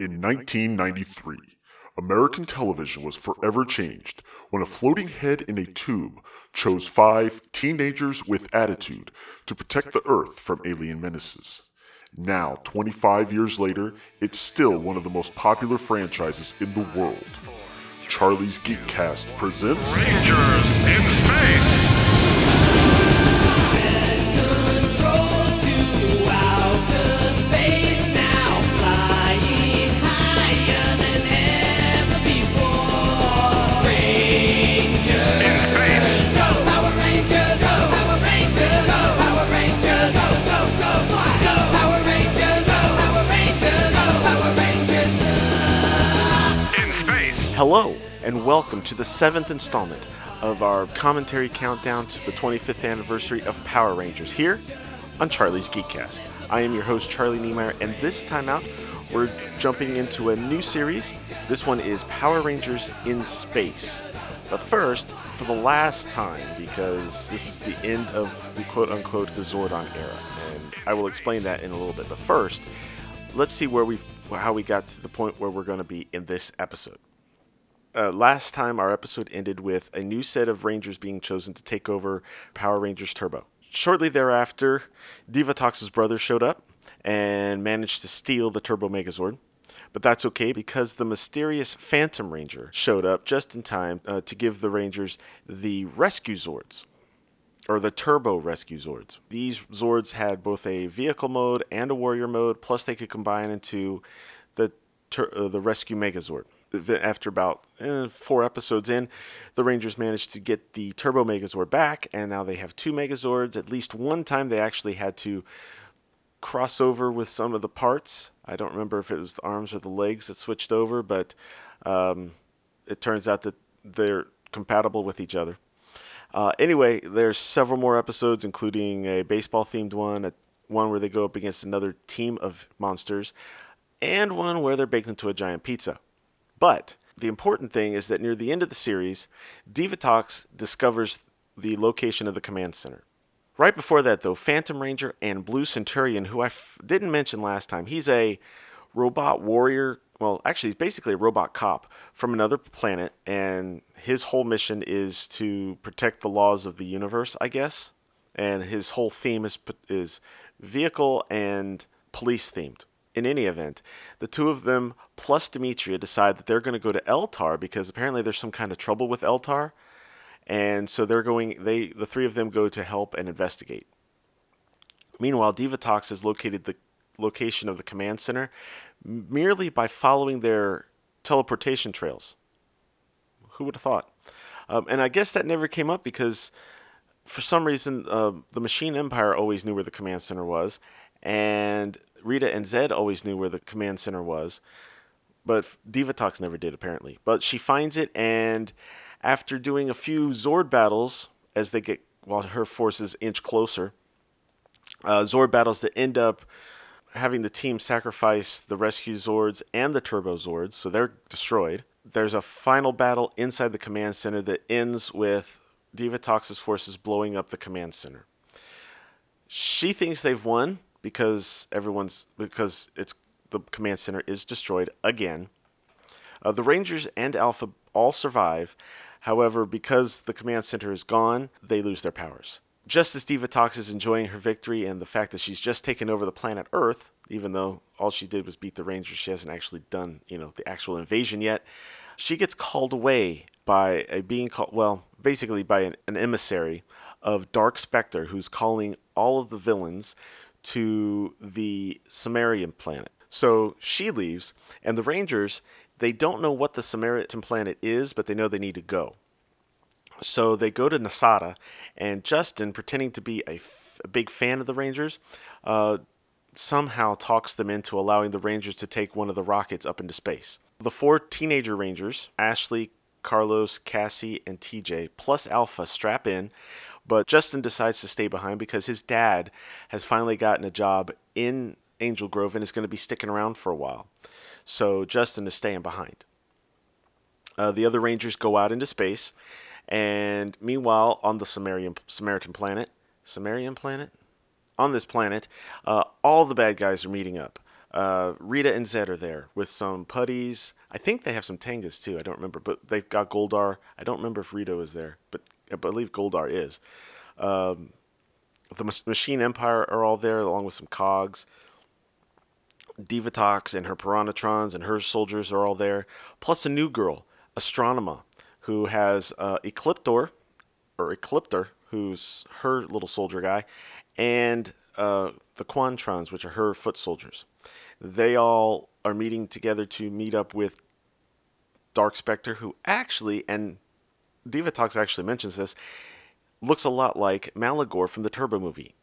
In 1993, American television was forever changed when a floating head in a tube chose 5 teenagers with attitude to protect the Earth from alien menaces. Now, 25 years later, it's still one of the most popular franchises in the world. Charlie's Geekcast presents... Rangers in Space! Send controls to outer space. Hello, and welcome to the 7th installment of our commentary countdown to the 25th anniversary of Power Rangers here on Charlie's Geekcast. I am your host, Charlie Niemeyer, and this time out, we're jumping into a new series. This one is Power Rangers in Space. But first, for the last time, because this is the end of the quote-unquote the Zordon era, and I will explain that in a little bit. But first, let's see how we got to the point where we're going to be in this episode. Last time, our episode ended with a new set of Rangers being chosen to take over Power Rangers Turbo. Shortly thereafter, Divatox's brother showed up and managed to steal the Turbo Megazord. But that's okay because the mysterious Phantom Ranger showed up just in time to give the Rangers the Rescue Zords, or the Turbo Rescue Zords. These Zords had both a vehicle mode and a warrior mode, plus they could combine into the Rescue Megazord. After about 4 episodes in, the Rangers managed to get the Turbo Megazord back, and now they have 2 Megazords. At least one time they actually had to cross over with some of the parts. I don't remember if it was the arms or the legs that switched over, but it turns out that they're compatible with each other. Anyway, there's several more episodes, including a baseball-themed one, one where they go up against another team of monsters, and one where they're baked into a giant pizza. But the important thing is that near the end of the series, Divatox discovers the location of the command center. Right before that, though, Phantom Ranger and Blue Centurion, who I didn't mention last time, he's a robot warrior, well, actually, he's basically a robot cop from another planet, and his whole mission is to protect the laws of the universe, I guess, and his whole theme is vehicle and police-themed. In any event, the two of them plus Demetria decide that they're going to go to Eltar because apparently there's some kind of trouble with Eltar. And so the three of them go to help and investigate. Meanwhile, Divatox has located the location of the command center merely by following their teleportation trails. Who would have thought? And I guess that never came up because for some reason the Machine Empire always knew where the command center was. And Rita and Zed always knew where the command center was, but Divatox never did, apparently. But she finds it, and after doing a few Zord battles, as they get, while her forces inch closer, Zord battles that end up having the team sacrifice the Rescue Zords and the Turbo Zords, so they're destroyed. There's a final battle inside the command center that ends with Divatox's forces blowing up the command center. She thinks they've won, because it's the command center is destroyed again. The Rangers and Alpha all survive. However, because the command center is gone, they lose their powers. Just as Divatox is enjoying her victory and the fact that she's just taken over the planet Earth, even though all she did was beat the Rangers, she hasn't actually done the actual invasion yet. She gets called away by an emissary of Dark Spectre, who's calling all of the villains to the Cimmerian planet. So she leaves, and the Rangers, they don't know what the Cimmerian planet is, but they know they need to go. So they go to Nasada, and Justin, pretending to be a big fan of the Rangers, somehow talks them into allowing the Rangers to take one of the rockets up into space. The 4 teenager Rangers, Ashley, Carlos, Cassie, and TJ, plus Alpha, strap in, but Justin decides to stay behind because his dad has finally gotten a job in Angel Grove and is going to be sticking around for a while. So Justin is staying behind. The other Rangers go out into space, and meanwhile, on the on this planet, all the bad guys are meeting up. Rita and Zed are there with some putties. I think they have some Tangas too. I don't remember, but they've got Goldar. I don't remember if Rita was there, but I believe Goldar is. The Machine Empire are all there along with some cogs. Divatox and her Piranatrons and her soldiers are all there. Plus a new girl, Astronema, who has Ecliptor, who's her little soldier guy, and the Quantrons, which are her foot soldiers. They all are meeting together to meet up with Dark Spectre, who actually, and Divatox actually mentions this, looks a lot like Maligore from the Turbo movie.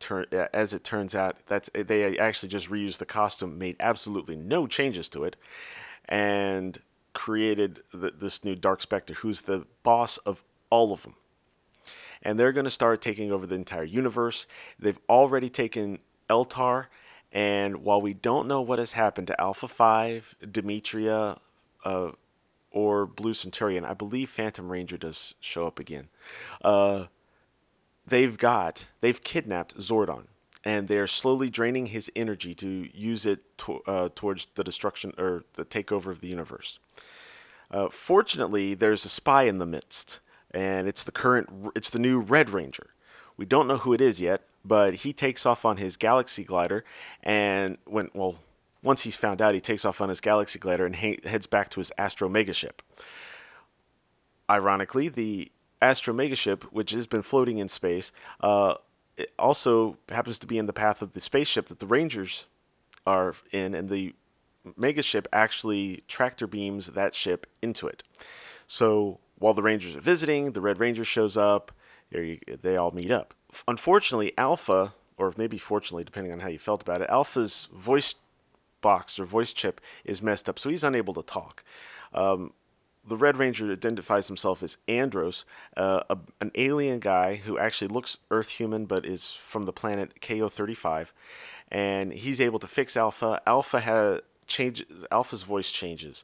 As it turns out, they actually just reused the costume, made absolutely no changes to it, and created this new Dark Spectre, who's the boss of all of them. And they're going to start taking over the entire universe. They've already taken Eltar, and while we don't know what has happened to Alpha 5, Demetria, or Blue Centurion, I believe Phantom Ranger does show up again. They've kidnapped Zordon, and they're slowly draining his energy to use it towards the destruction or the takeover of the universe. Fortunately, there's a spy in the midst, and it's the new Red Ranger. We don't know who it is yet, but he takes off on his galaxy glider, and once he's found out, he takes off on his galaxy glider and heads back to his Astro Mega ship. Ironically, the Astro Mega ship, which has been floating in space, it also happens to be in the path of the spaceship that the Rangers are in, and the Mega ship actually tractor beams that ship into it. So while the Rangers are visiting, the Red Ranger shows up. They all meet up. Unfortunately, Alpha, or maybe fortunately, depending on how you felt about it, Alpha's voice box or voice chip is messed up, so he's unable to talk. The Red Ranger identifies himself as Andros, an alien guy who actually looks Earth human but is from the planet KO-35, and he's able to fix Alpha. Alpha's voice changes.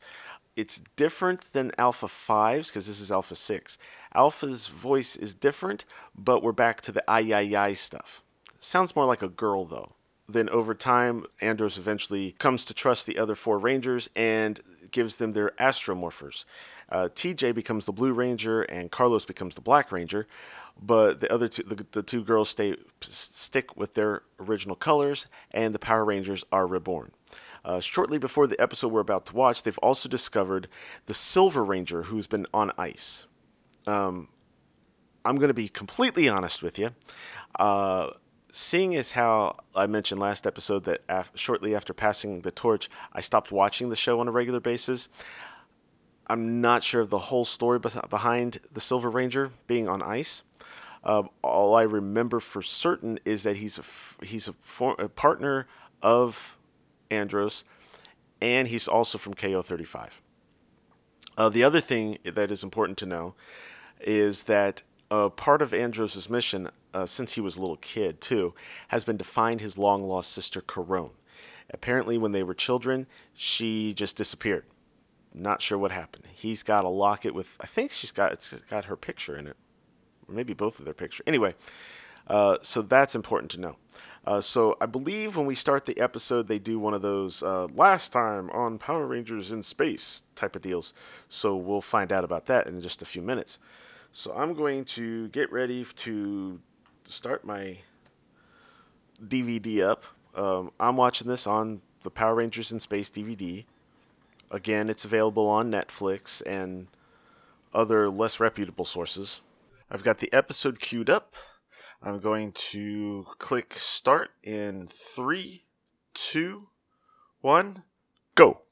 It's different than Alpha 5's because this is Alpha 6. Alpha's voice is different, but we're back to the ay-ay-ay stuff. Sounds more like a girl, though. Then over time, Andros eventually comes to trust the other four Rangers and gives them their astromorphers. TJ becomes the Blue Ranger and Carlos becomes the Black Ranger, but the other two, the two girls stick with their original colors, and the Power Rangers are reborn. Shortly before the episode we're about to watch, they've also discovered the Silver Ranger, who's been on ice. I'm going to be completely honest with you. Seeing as how I mentioned last episode that shortly after passing the torch, I stopped watching the show on a regular basis, I'm not sure of the whole story behind the Silver Ranger being on ice. All I remember for certain is that he's a partner of Andros, and he's also from KO-35. The other thing that is important to know is that part of Andros' mission, since he was a little kid too, has been to find his long-lost sister, Karone. Apparently, when they were children, she just disappeared. Not sure what happened. He's got a locket with, I think it's got her picture in it, or maybe both of their picture. Anyway, so that's important to know. So I believe when we start the episode, they do one of those last time on Power Rangers in Space type of deals. So we'll find out about that in just a few minutes. So I'm going to get ready to start my DVD up. I'm watching this on the Power Rangers in Space DVD. Again, it's available on Netflix and other less reputable sources. I've got the episode queued up. I'm going to click start in 3, 2, 1, go!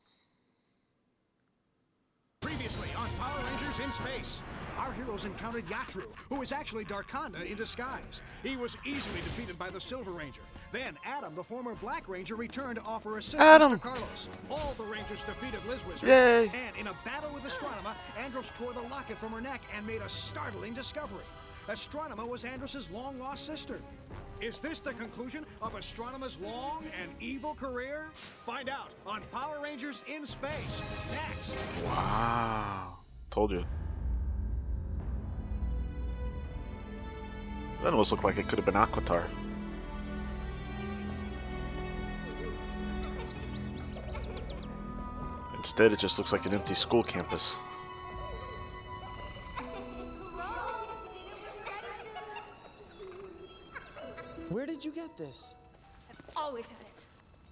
Previously on Power Rangers in Space, our heroes encountered Yatru, who is actually Darkonda in disguise. He was easily defeated by the Silver Ranger. Then Adam, the former Black Ranger, returned to offer assistance to Carlos. All the Rangers defeated Liz Wizard. Yay. And in a battle with Astronema, Andros tore the locket from her neck and made a startling discovery. Astronema was Andros' long-lost sister. Is this the conclusion of Astronema's long and evil career? Find out on Power Rangers in Space, next. Wow. Told you. That almost looked like it could have been Aquatar. Instead, it just looks like an empty school campus. Where did you get this? I've always had it.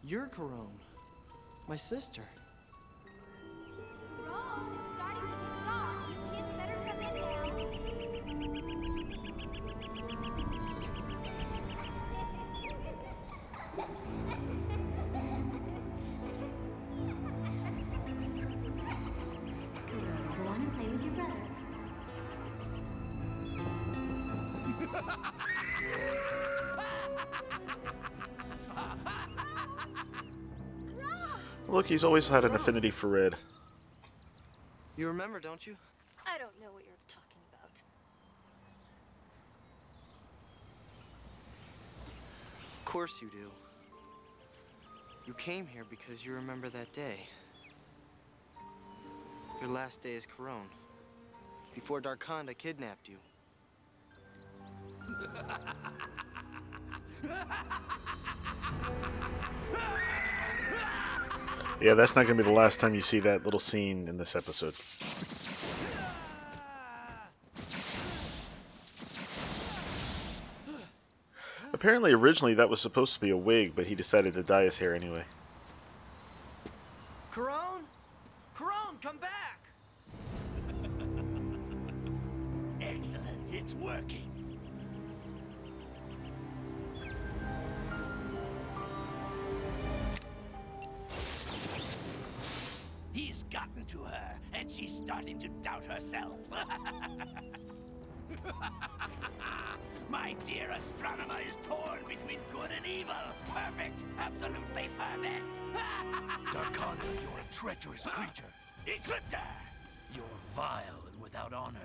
You're Karone, my sister. Look, he's always had an affinity for red. You remember, don't you? I don't know what you're talking about. Of course you do. You came here because you remember that day. Your last day as Karone, before Darkonda kidnapped you. Yeah, that's not going to be the last time you see that little scene in this episode. Apparently, originally, that was supposed to be a wig, but he decided to dye his hair anyway. Karone? Karone, come back! Excellent, it's working. Gotten to her, and she's starting to doubt herself. My dear astronomer is torn between good and evil. Perfect, absolutely perfect. Darkonda, you're a treacherous creature. Ecliptor! You're vile and without honor.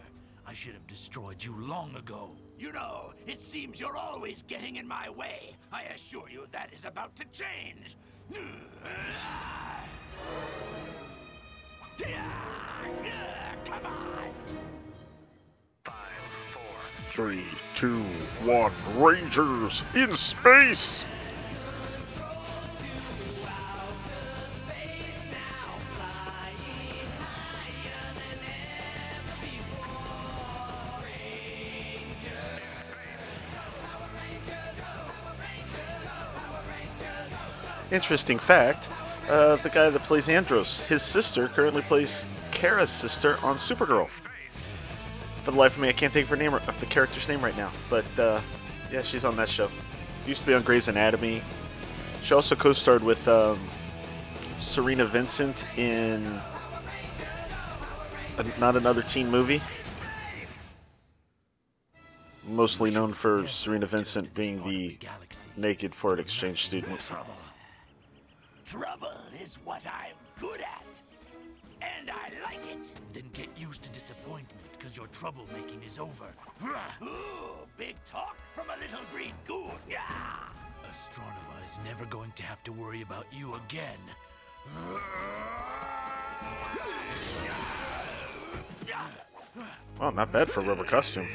I should have destroyed you long ago. You know, it seems you're always getting in my way. I assure you that is about to change. Come on. 5, 4, 3, 2, 1. Rangers in space. Interesting fact. The guy that plays Andros, his sister currently plays Kara's sister on Supergirl. For the life of me, I can't think of the character's name right now. But, yeah, she's on that show. Used to be on Grey's Anatomy. She also co-starred with Serena Vincent in not another teen movie. Mostly known for Serena Vincent being the naked foreign exchange student. Trouble is what I'm good at, and I like it. Then get used to disappointment, because your troublemaking is over. Ooh, big talk from a little green goon. Yeah. Astronomer is never going to have to worry about you again. Well, not bad for a rubber costume.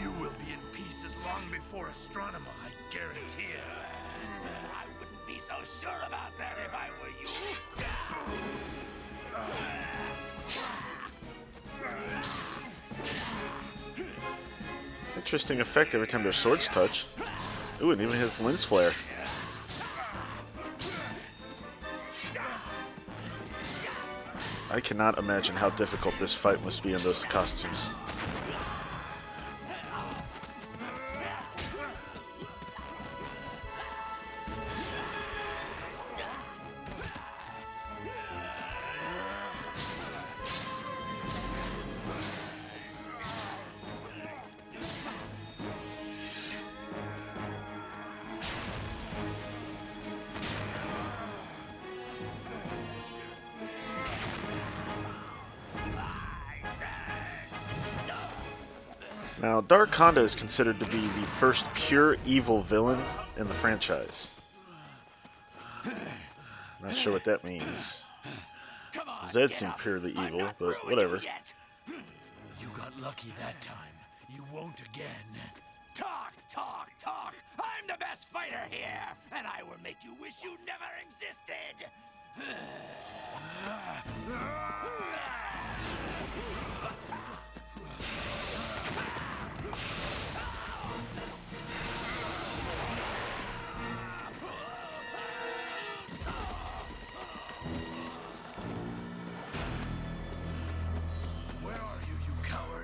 You will be in pieces long before Astronomer, I guarantee it. I wouldn't be so sure about that if I were you. Interesting effect every time their swords touch. Ooh, and even his lens flare. I cannot imagine how difficult this fight must be in those costumes. Now, Darkonda is considered to be the first pure evil villain in the franchise. Not sure what that means. Come on, Zed seemed purely evil, but whatever. You got lucky that time. You won't again. Talk, talk, talk. I'm the best fighter here, and I will make you wish you never existed.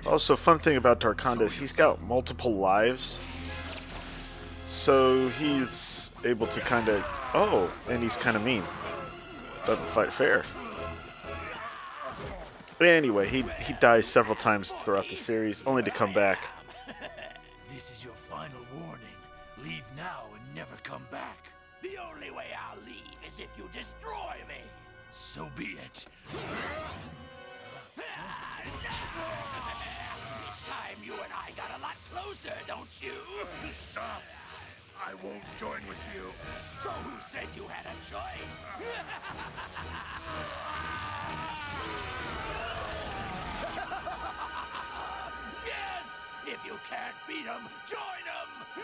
Also, fun thing about Darkonda is he's got multiple lives, so he's able to kind of... Oh, and he's kind of mean. Doesn't fight fair. But anyway, he dies several times throughout the series, only to come back. This is your final warning. Leave now and never come back. The only way I'll leave is if you destroy me. So be it. Each time you and I got a lot closer, don't you? Stop! I won't join with you. So who said you had a choice? Yes! If you can't beat them, join them!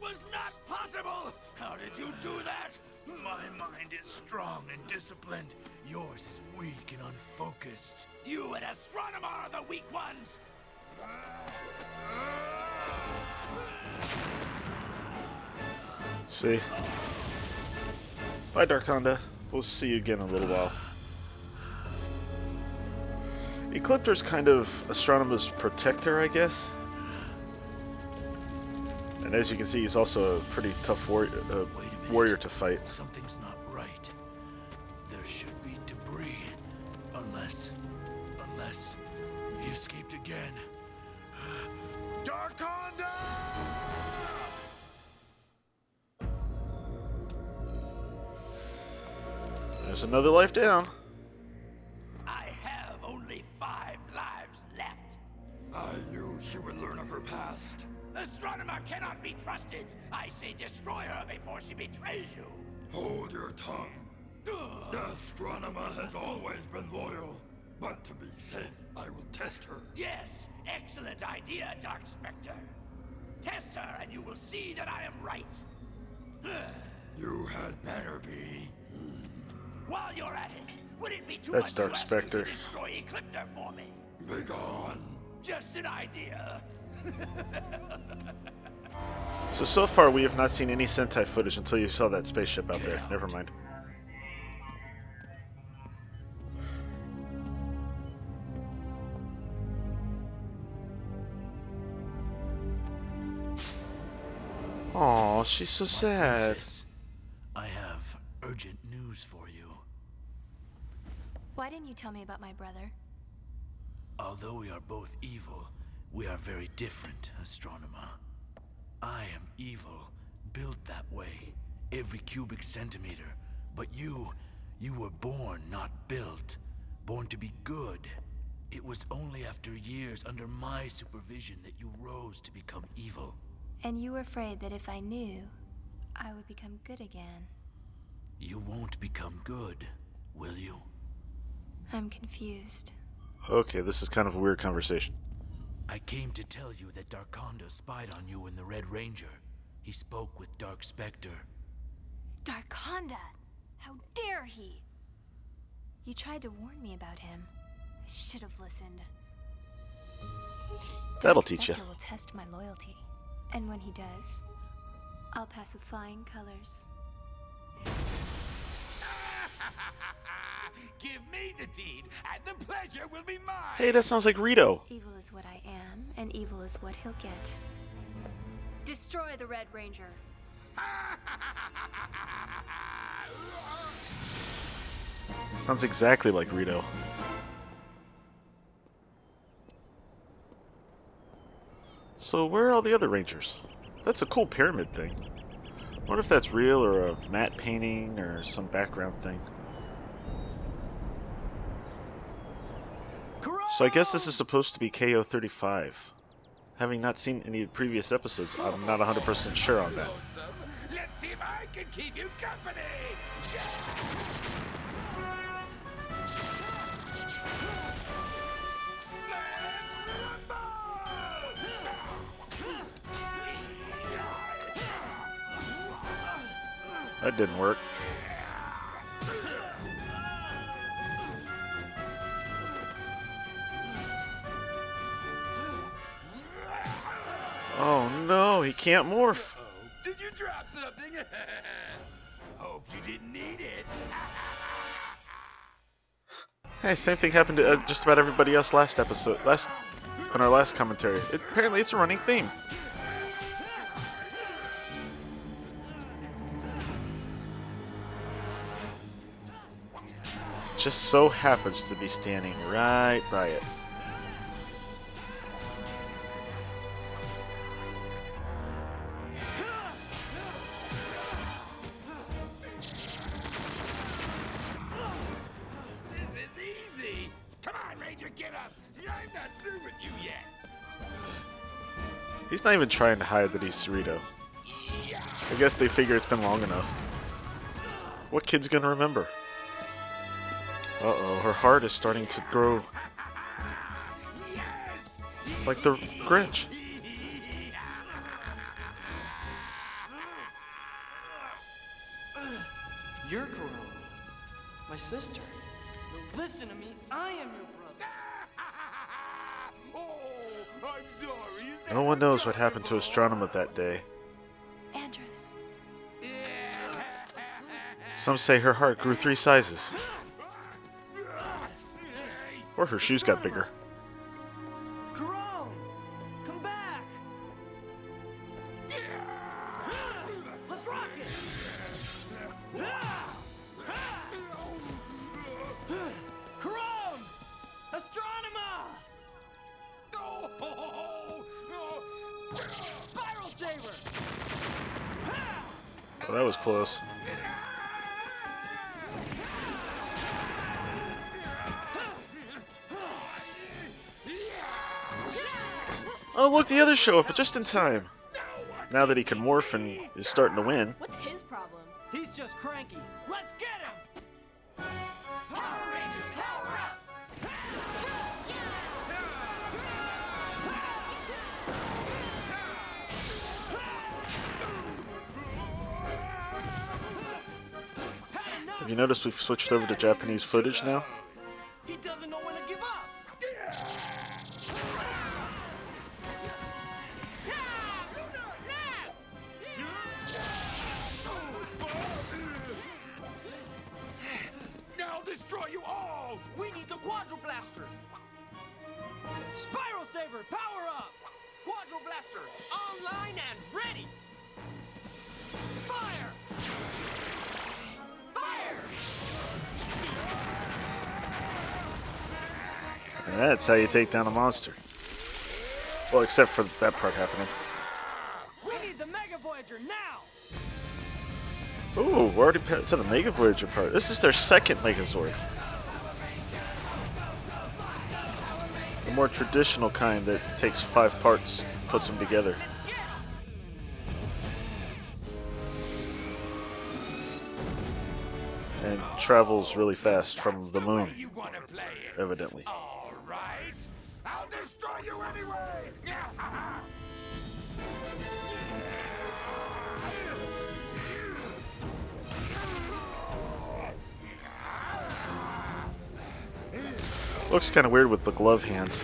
Was not possible! How did you do that? My mind is strong and disciplined. Yours is weak and unfocused. You and Astronema are the weak ones! See? Bye, Darkonda. We'll see you again in a little while. Ecliptor's kind of Astronema's protector, I guess? And as you can see, he's also a pretty tough warrior to fight. Something's not right. There should be debris. Unless... He escaped again. Darkonda! There's another life down. I have only 5 lives left. I knew she would learn of her past. Astronema cannot be trusted. I say destroy her before she betrays you. Hold your tongue. Astronema has always been loyal, but to be safe, I will test her. Yes, excellent idea, Dark Spectre. Test her and you will see that I am right. You had better be. While you're at it, would it be too much to ask you to destroy Ecliptor for me? Begone. Just an idea. So far we have not seen any Sentai footage until you saw that spaceship out there. Never mind. Aw, she's so sad. Princess, I have urgent news for you. Why didn't you tell me about my brother? Although we are both evil, we are very different, Astronema. I am evil, built that way, every cubic centimeter. But you were born, not built. Born to be good. It was only after years under my supervision that you rose to become evil. And you were afraid that if I knew, I would become good again. You won't become good, will you? I'm confused. Okay, this is kind of a weird conversation. I came to tell you that Darkonda spied on you in the Red Ranger. He spoke with Dark Spectre. Darkonda! How dare he! You tried to warn me about him. I should have listened. That'll teach you. Dark Spectre will test my loyalty. And when he does, I'll pass with flying colors. Give me the deed, and the pleasure will be mine! Hey, that sounds like Rito. Evil is what I am, and evil is what he'll get. Destroy the Red Ranger. Sounds exactly like Rito. So where are all the other Rangers? That's a cool pyramid thing. I wonder if that's real, or a matte painting, or some background thing. So I guess this is supposed to be KO-35. Having not seen any previous episodes, I'm not 100% sure on that. Let's see if I can keep you company. That didn't work. Oh no, he can't morph. Did you drop something? Hope you didn't need it. Hey, same thing happened to just about everybody else last episode. On our last commentary. Apparently, it's a running theme. Just so happens to be standing right by it. This is easy. Come on, Ranger, get up. I'm not through with you yet. He's not even trying to hide that he's Cerrito. I guess they figure it's been long enough. What kid's gonna remember? Uh-oh, her heart is starting to grow like the Grinch. You're Karone, my sister. Listen to me, I am your brother. Oh, I'm sorry. No one knows what happened to Astronema that day. Andros. Some say her heart grew 3 sizes. Or her shoes got bigger. Karone, come back! Let's rock it! Karone, Astronema! Spiral Saber! Well, that was close. Oh look, the others show up just in time. Now that he can morph and is starting to win. What's his problem? He's just cranky. Let's get him! Power Rangers, power up! Have you noticed we've switched over to Japanese footage now? He doesn't know when to give up. Spiral Saber, power up! Quadro Blaster, online and ready! Fire! Fire! And that's how you take down a monster. Well, except for that part happening. We need the Mega Voyager now! Ooh, we're already to the Mega Voyager part. This is their second Megazord. The more traditional kind that takes 5 parts, puts them together. And travels really fast from the moon, evidently. All right. I'll destroy you anyway. Looks kind of weird with the glove hands.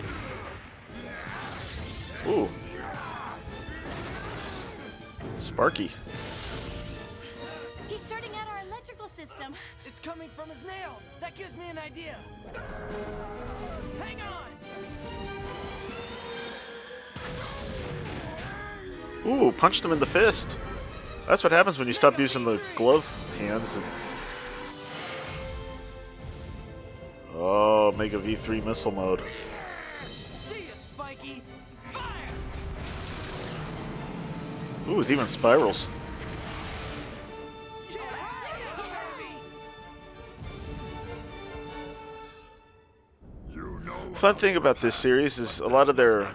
Ooh. Sparky. He's shorting out our electrical system. It's coming from his nails. That gives me an idea. Hang on. Ooh, punched him in the fist. That's what happens when you stop using the glove hands. And Mega V3 missile mode. See ya, Spiky. Fire! Ooh, it's even spirals. Yeah, yeah. Fun thing about this series is a lot of their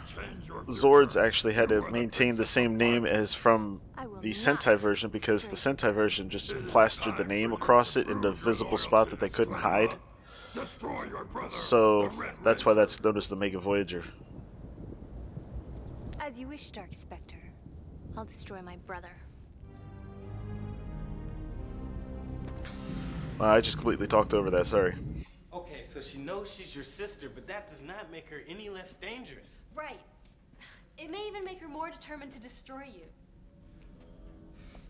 Zords actually had to maintain the same name as from the Sentai version, because the Sentai version just plastered the name across it in the visible spot that they couldn't hide. So that's why that's known as the Mega Voyager. As you wish, Dark Spectre. I'll destroy my brother. I just completely talked over that, sorry. Okay, so she knows she's your sister, but that does not make her any less dangerous. Right. It may even make her more determined to destroy you.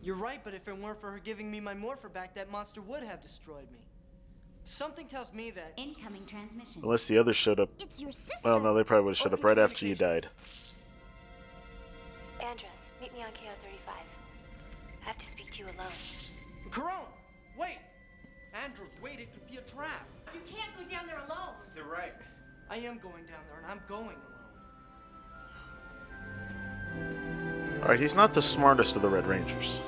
You're right, but if it weren't for her giving me my morpher back, that monster would have destroyed me. Something tells me that... Incoming transmission. Unless the others showed up. It's your sister. Well, no, they probably would have showed up right after you died. Andros, meet me on KO-35. I have to speak to you alone. Karone, wait! Andros, wait, it could be a trap. You can't go down there alone. They're right. I am going down there, and I'm going alone. Alright, he's not the smartest of the Red Rangers.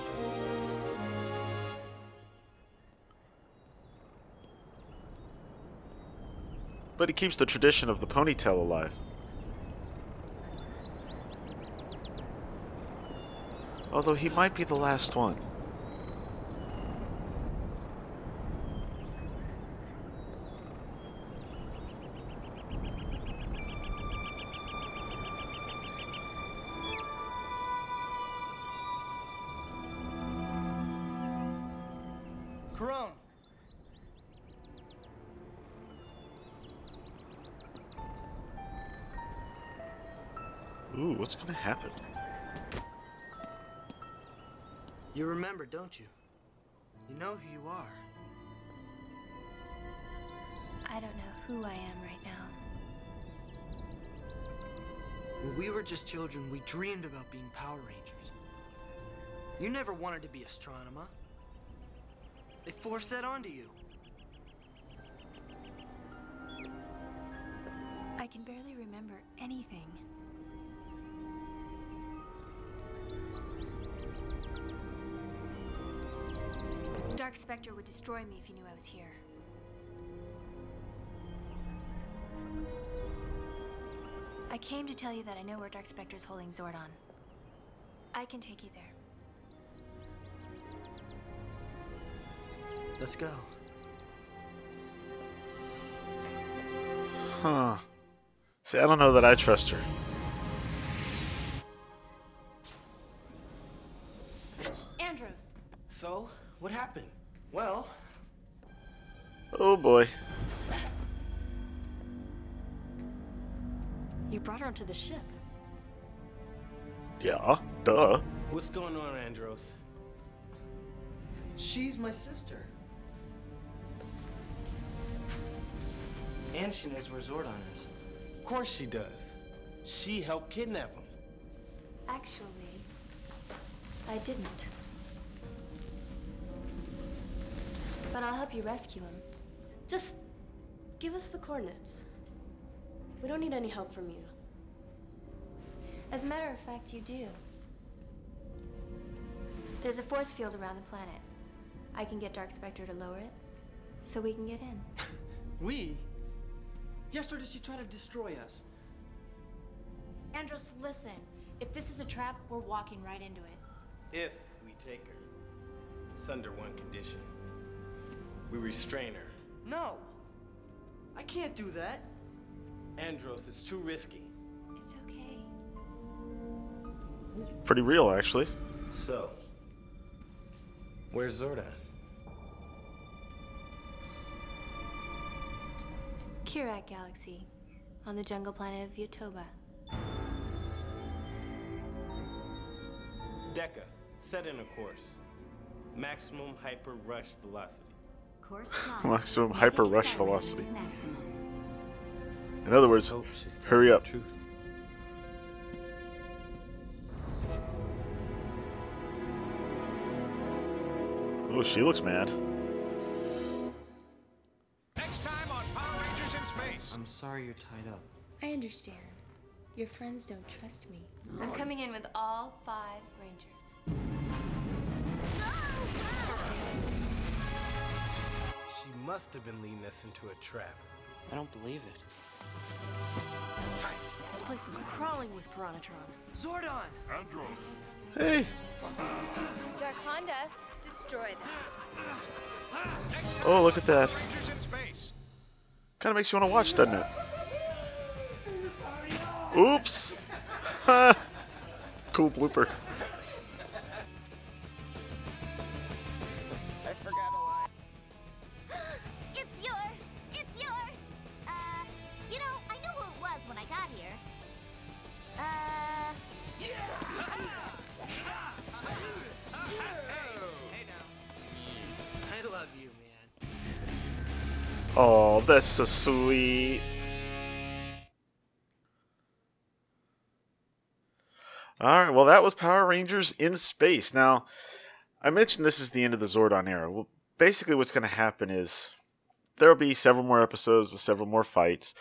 But he keeps the tradition of the ponytail alive. Although he might be the last one. Ooh, what's gonna happen? You remember, don't you? You know who you are. I don't know who I am right now. When we were just children, we dreamed about being Power Rangers. You never wanted to be Astronema. They forced that onto you. I can barely remember anything. Dark Spectre would destroy me if he knew I was here. I came to tell you that I know where Dark Spectre's holding Zordon. I can take you there. Let's go. Huh. See, I don't know that I trust her. Andros. So? What happened? Well... Oh boy. You brought her onto the ship. Yeah, duh. What's going on, Andros? She's my sister. And she knows where Zordon is. Of course she does. She helped kidnap him. Actually, I didn't. But I'll help you rescue him. Just give us the coordinates. We don't need any help from you. As a matter of fact, you do. There's a force field around the planet. I can get Dark Spectre to lower it, so we can get in. We? Yesterday she tried to destroy us. Andros, listen. If this is a trap, we're walking right into it. If we take her, it's under one condition. We restrain her. No! I can't do that! Andros, it's too risky. It's okay. Pretty real, actually. So, where's Zordon? Kirak Galaxy, on the jungle planet of Yotoba. Deca, set in a course. Maximum hyper rush velocity. Maximum hyper rush velocity. In other words, hurry up. Truth. Oh, she looks mad. Next time on Power Rangers in Space. I'm sorry you're tied up. I understand. Your friends don't trust me. I'm coming in with all 5 Rangers. Must have been leading us into a trap. I don't believe it. Hi. place is crawling with Piranatron. Zordon! Andros! Hey! Darkonda, destroy them. Oh, look at that. Kind of makes you want to watch, doesn't it? Oops! Ha! Cool blooper. Oh, that's so sweet. Alright, well that was Power Rangers in Space. Now, I mentioned this is the end of the Zordon era. Well, basically what's going to happen is there'll be several more episodes with several more fights.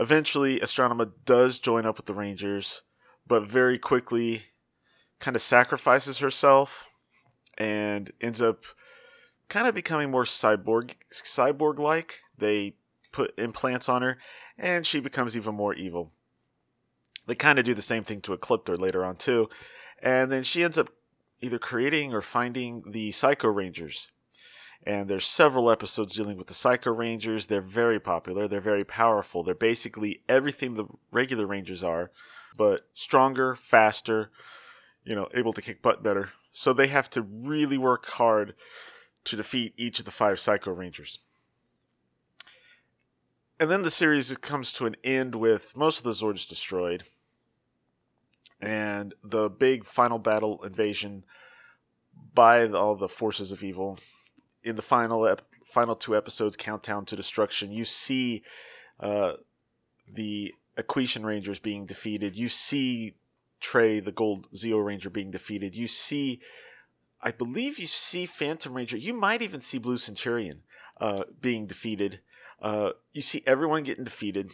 Eventually, Astronema does join up with the Rangers, but very quickly kind of sacrifices herself and ends up kind of becoming more cyborg-like. They put implants on her, and she becomes even more evil. They kind of do the same thing to Ecliptor later on, too. And then she ends up either creating or finding the Psycho Rangers. And there's several episodes dealing with the Psycho Rangers. They're very popular. They're very powerful. They're basically everything the regular Rangers are, but stronger, faster, you know, able to kick butt better. So they have to really work hard to defeat each of the 5 Psycho Rangers. And then the series comes to an end with most of the Zords destroyed. And the big final battle invasion by all the forces of evil. In the final 2 episodes, Countdown to Destruction, you see the Equation Rangers being defeated. You see Trey, the Gold Zeo Ranger, being defeated. You see, I believe you see Phantom Ranger. You might even see Blue Centurion being defeated. You see everyone getting defeated.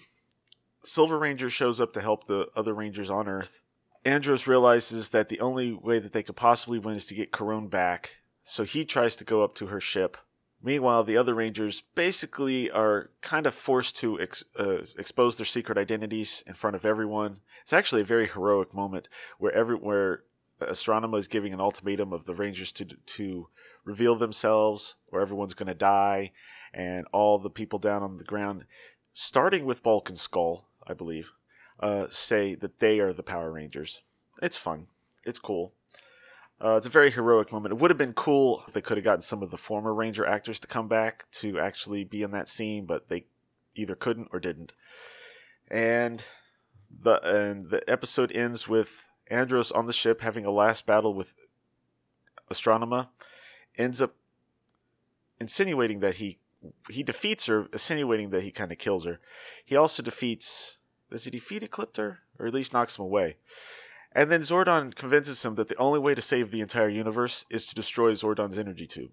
Silver Ranger shows up to help the other Rangers on Earth. Andros realizes that the only way that they could possibly win is to get Karone back. So he tries to go up to her ship. Meanwhile, the other Rangers basically are kind of forced to expose their secret identities in front of everyone. It's actually a very heroic moment where Astronema is giving an ultimatum of the Rangers to reveal themselves or everyone's going to die, and all the people down on the ground, starting with Bulk and Skull, I believe, say that they are the Power Rangers. It's fun. It's cool. It's a very heroic moment. It would have been cool if they could have gotten some of the former Ranger actors to come back to actually be in that scene, but they either couldn't or didn't. And the episode ends with Andros on the ship having a last battle with Astronema, ends up insinuating that he defeats her, insinuating that he kind of kills her. He also does he defeat Ecliptor? Or at least knocks him away. And then Zordon convinces him that the only way to save the entire universe is to destroy Zordon's energy tube.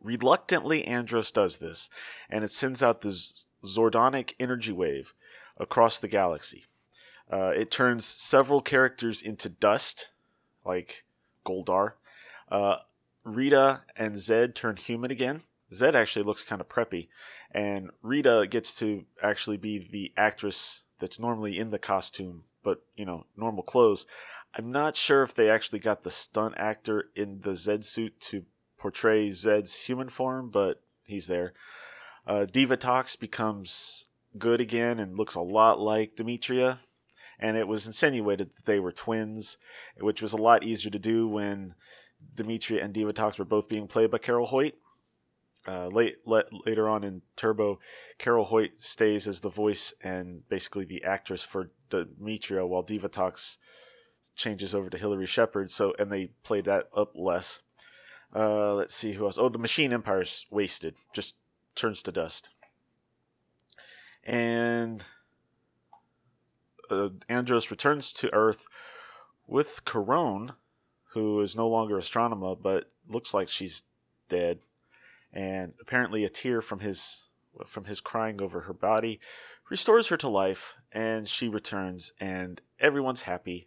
Reluctantly, Andros does this, and it sends out this Zordonic energy wave across the galaxy. It turns several characters into dust, like Goldar. Rita and Zed turn human again. Zed actually looks kind of preppy, and Rita gets to actually be the actress that's normally in the costume, but, you know, normal clothes. I'm not sure if they actually got the stunt actor in the Zed suit to portray Zed's human form, but he's there. Divatox becomes good again and looks a lot like Demetria. And it was insinuated that they were twins, which was a lot easier to do when Demetria and Divatox were both being played by Carol Hoyt. Later on in Turbo, Carol Hoyt stays as the voice and basically the actress for Demetria, while Divatox changes over to Hilary Shepard. And they played that up less. Let's see who else. Oh, the Machine Empire's wasted, just turns to dust. And Andros returns to Earth with Karone, who is no longer Astronema, but looks like she's dead. And apparently a tear from his crying over her body restores her to life, and she returns, and everyone's happy.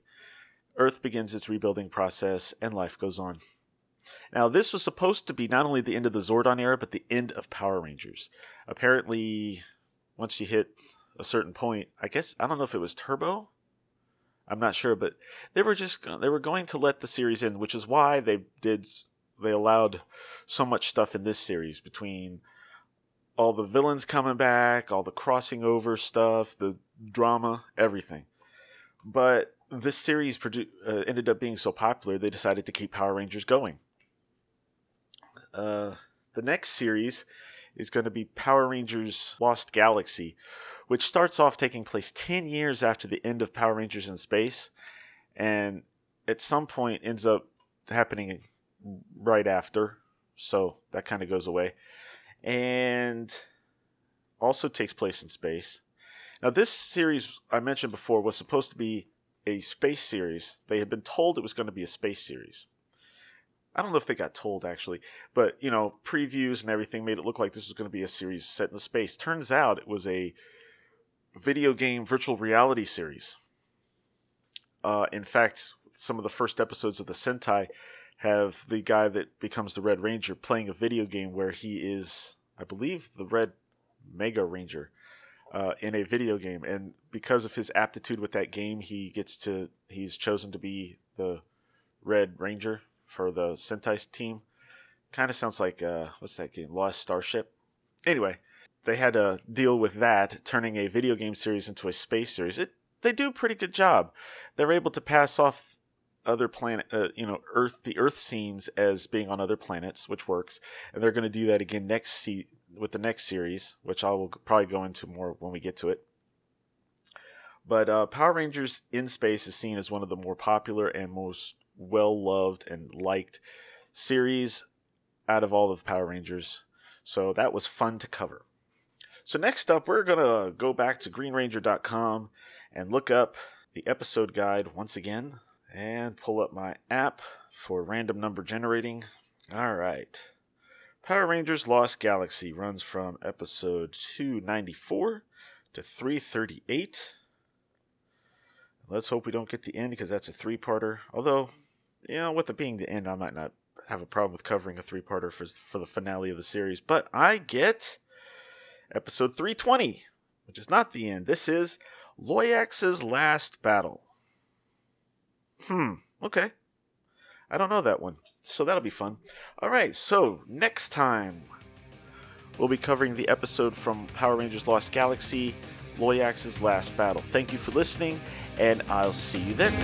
Earth begins its rebuilding process, and life goes on. Now, this was supposed to be not only the end of the Zordon era, but the end of Power Rangers. Apparently, once you hit a certain point, I guess, I don't know if it was Turbo, I'm not sure, but they were going to let the series in, which is why they allowed so much stuff in this series, between all the villains coming back, all the crossing over stuff, the drama, everything. But this series ended up being so popular, they decided to keep Power Rangers going. The next series is going to be Power Rangers Lost Galaxy, which starts off taking place 10 years after the end of Power Rangers in Space, and at some point ends up happening right after, so that kind of goes away, and also takes place in space. Now, this series I mentioned before was supposed to be a space series. They had been told it was going to be a space series. I don't know if they got told, actually, but, you know, previews and everything made it look like this was going to be a series set in space. Turns out it was a video game virtual reality series. In fact, some of the first episodes of the Sentai have the guy that becomes the Red Ranger playing a video game where he is, I believe, the Red Mega Ranger in a video game. And because of his aptitude with that game, he's chosen to be the Red Ranger for the Sentai team. Kind of sounds like, what's that game? Lost Starship? Anyway, they had to deal with that, turning a video game series into a space series. They do a pretty good job. They're able to pass off other planet, the Earth scenes as being on other planets, which works. And they're going to do that again with the next series, which I will probably go into more when we get to it. But Power Rangers in Space is seen as one of the more popular and most well-loved and liked series out of all of Power Rangers. So that was fun to cover. So next up, we're going to go back to greenranger.com and look up the episode guide once again and pull up my app for random number generating. All right. Power Rangers Lost Galaxy runs from episode 294 to 338. Let's hope we don't get the end, because that's a three-parter. Although, you know, with it being the end, I might not have a problem with covering a three-parter for the finale of the series. But I get episode 320, which is not the end. This is Loyax's Last Battle. Okay. I don't know that one. So that'll be fun. All right, so next time we'll be covering the episode from Power Rangers Lost Galaxy, Loyax's Last Battle. Thank you for listening, and I'll see you then.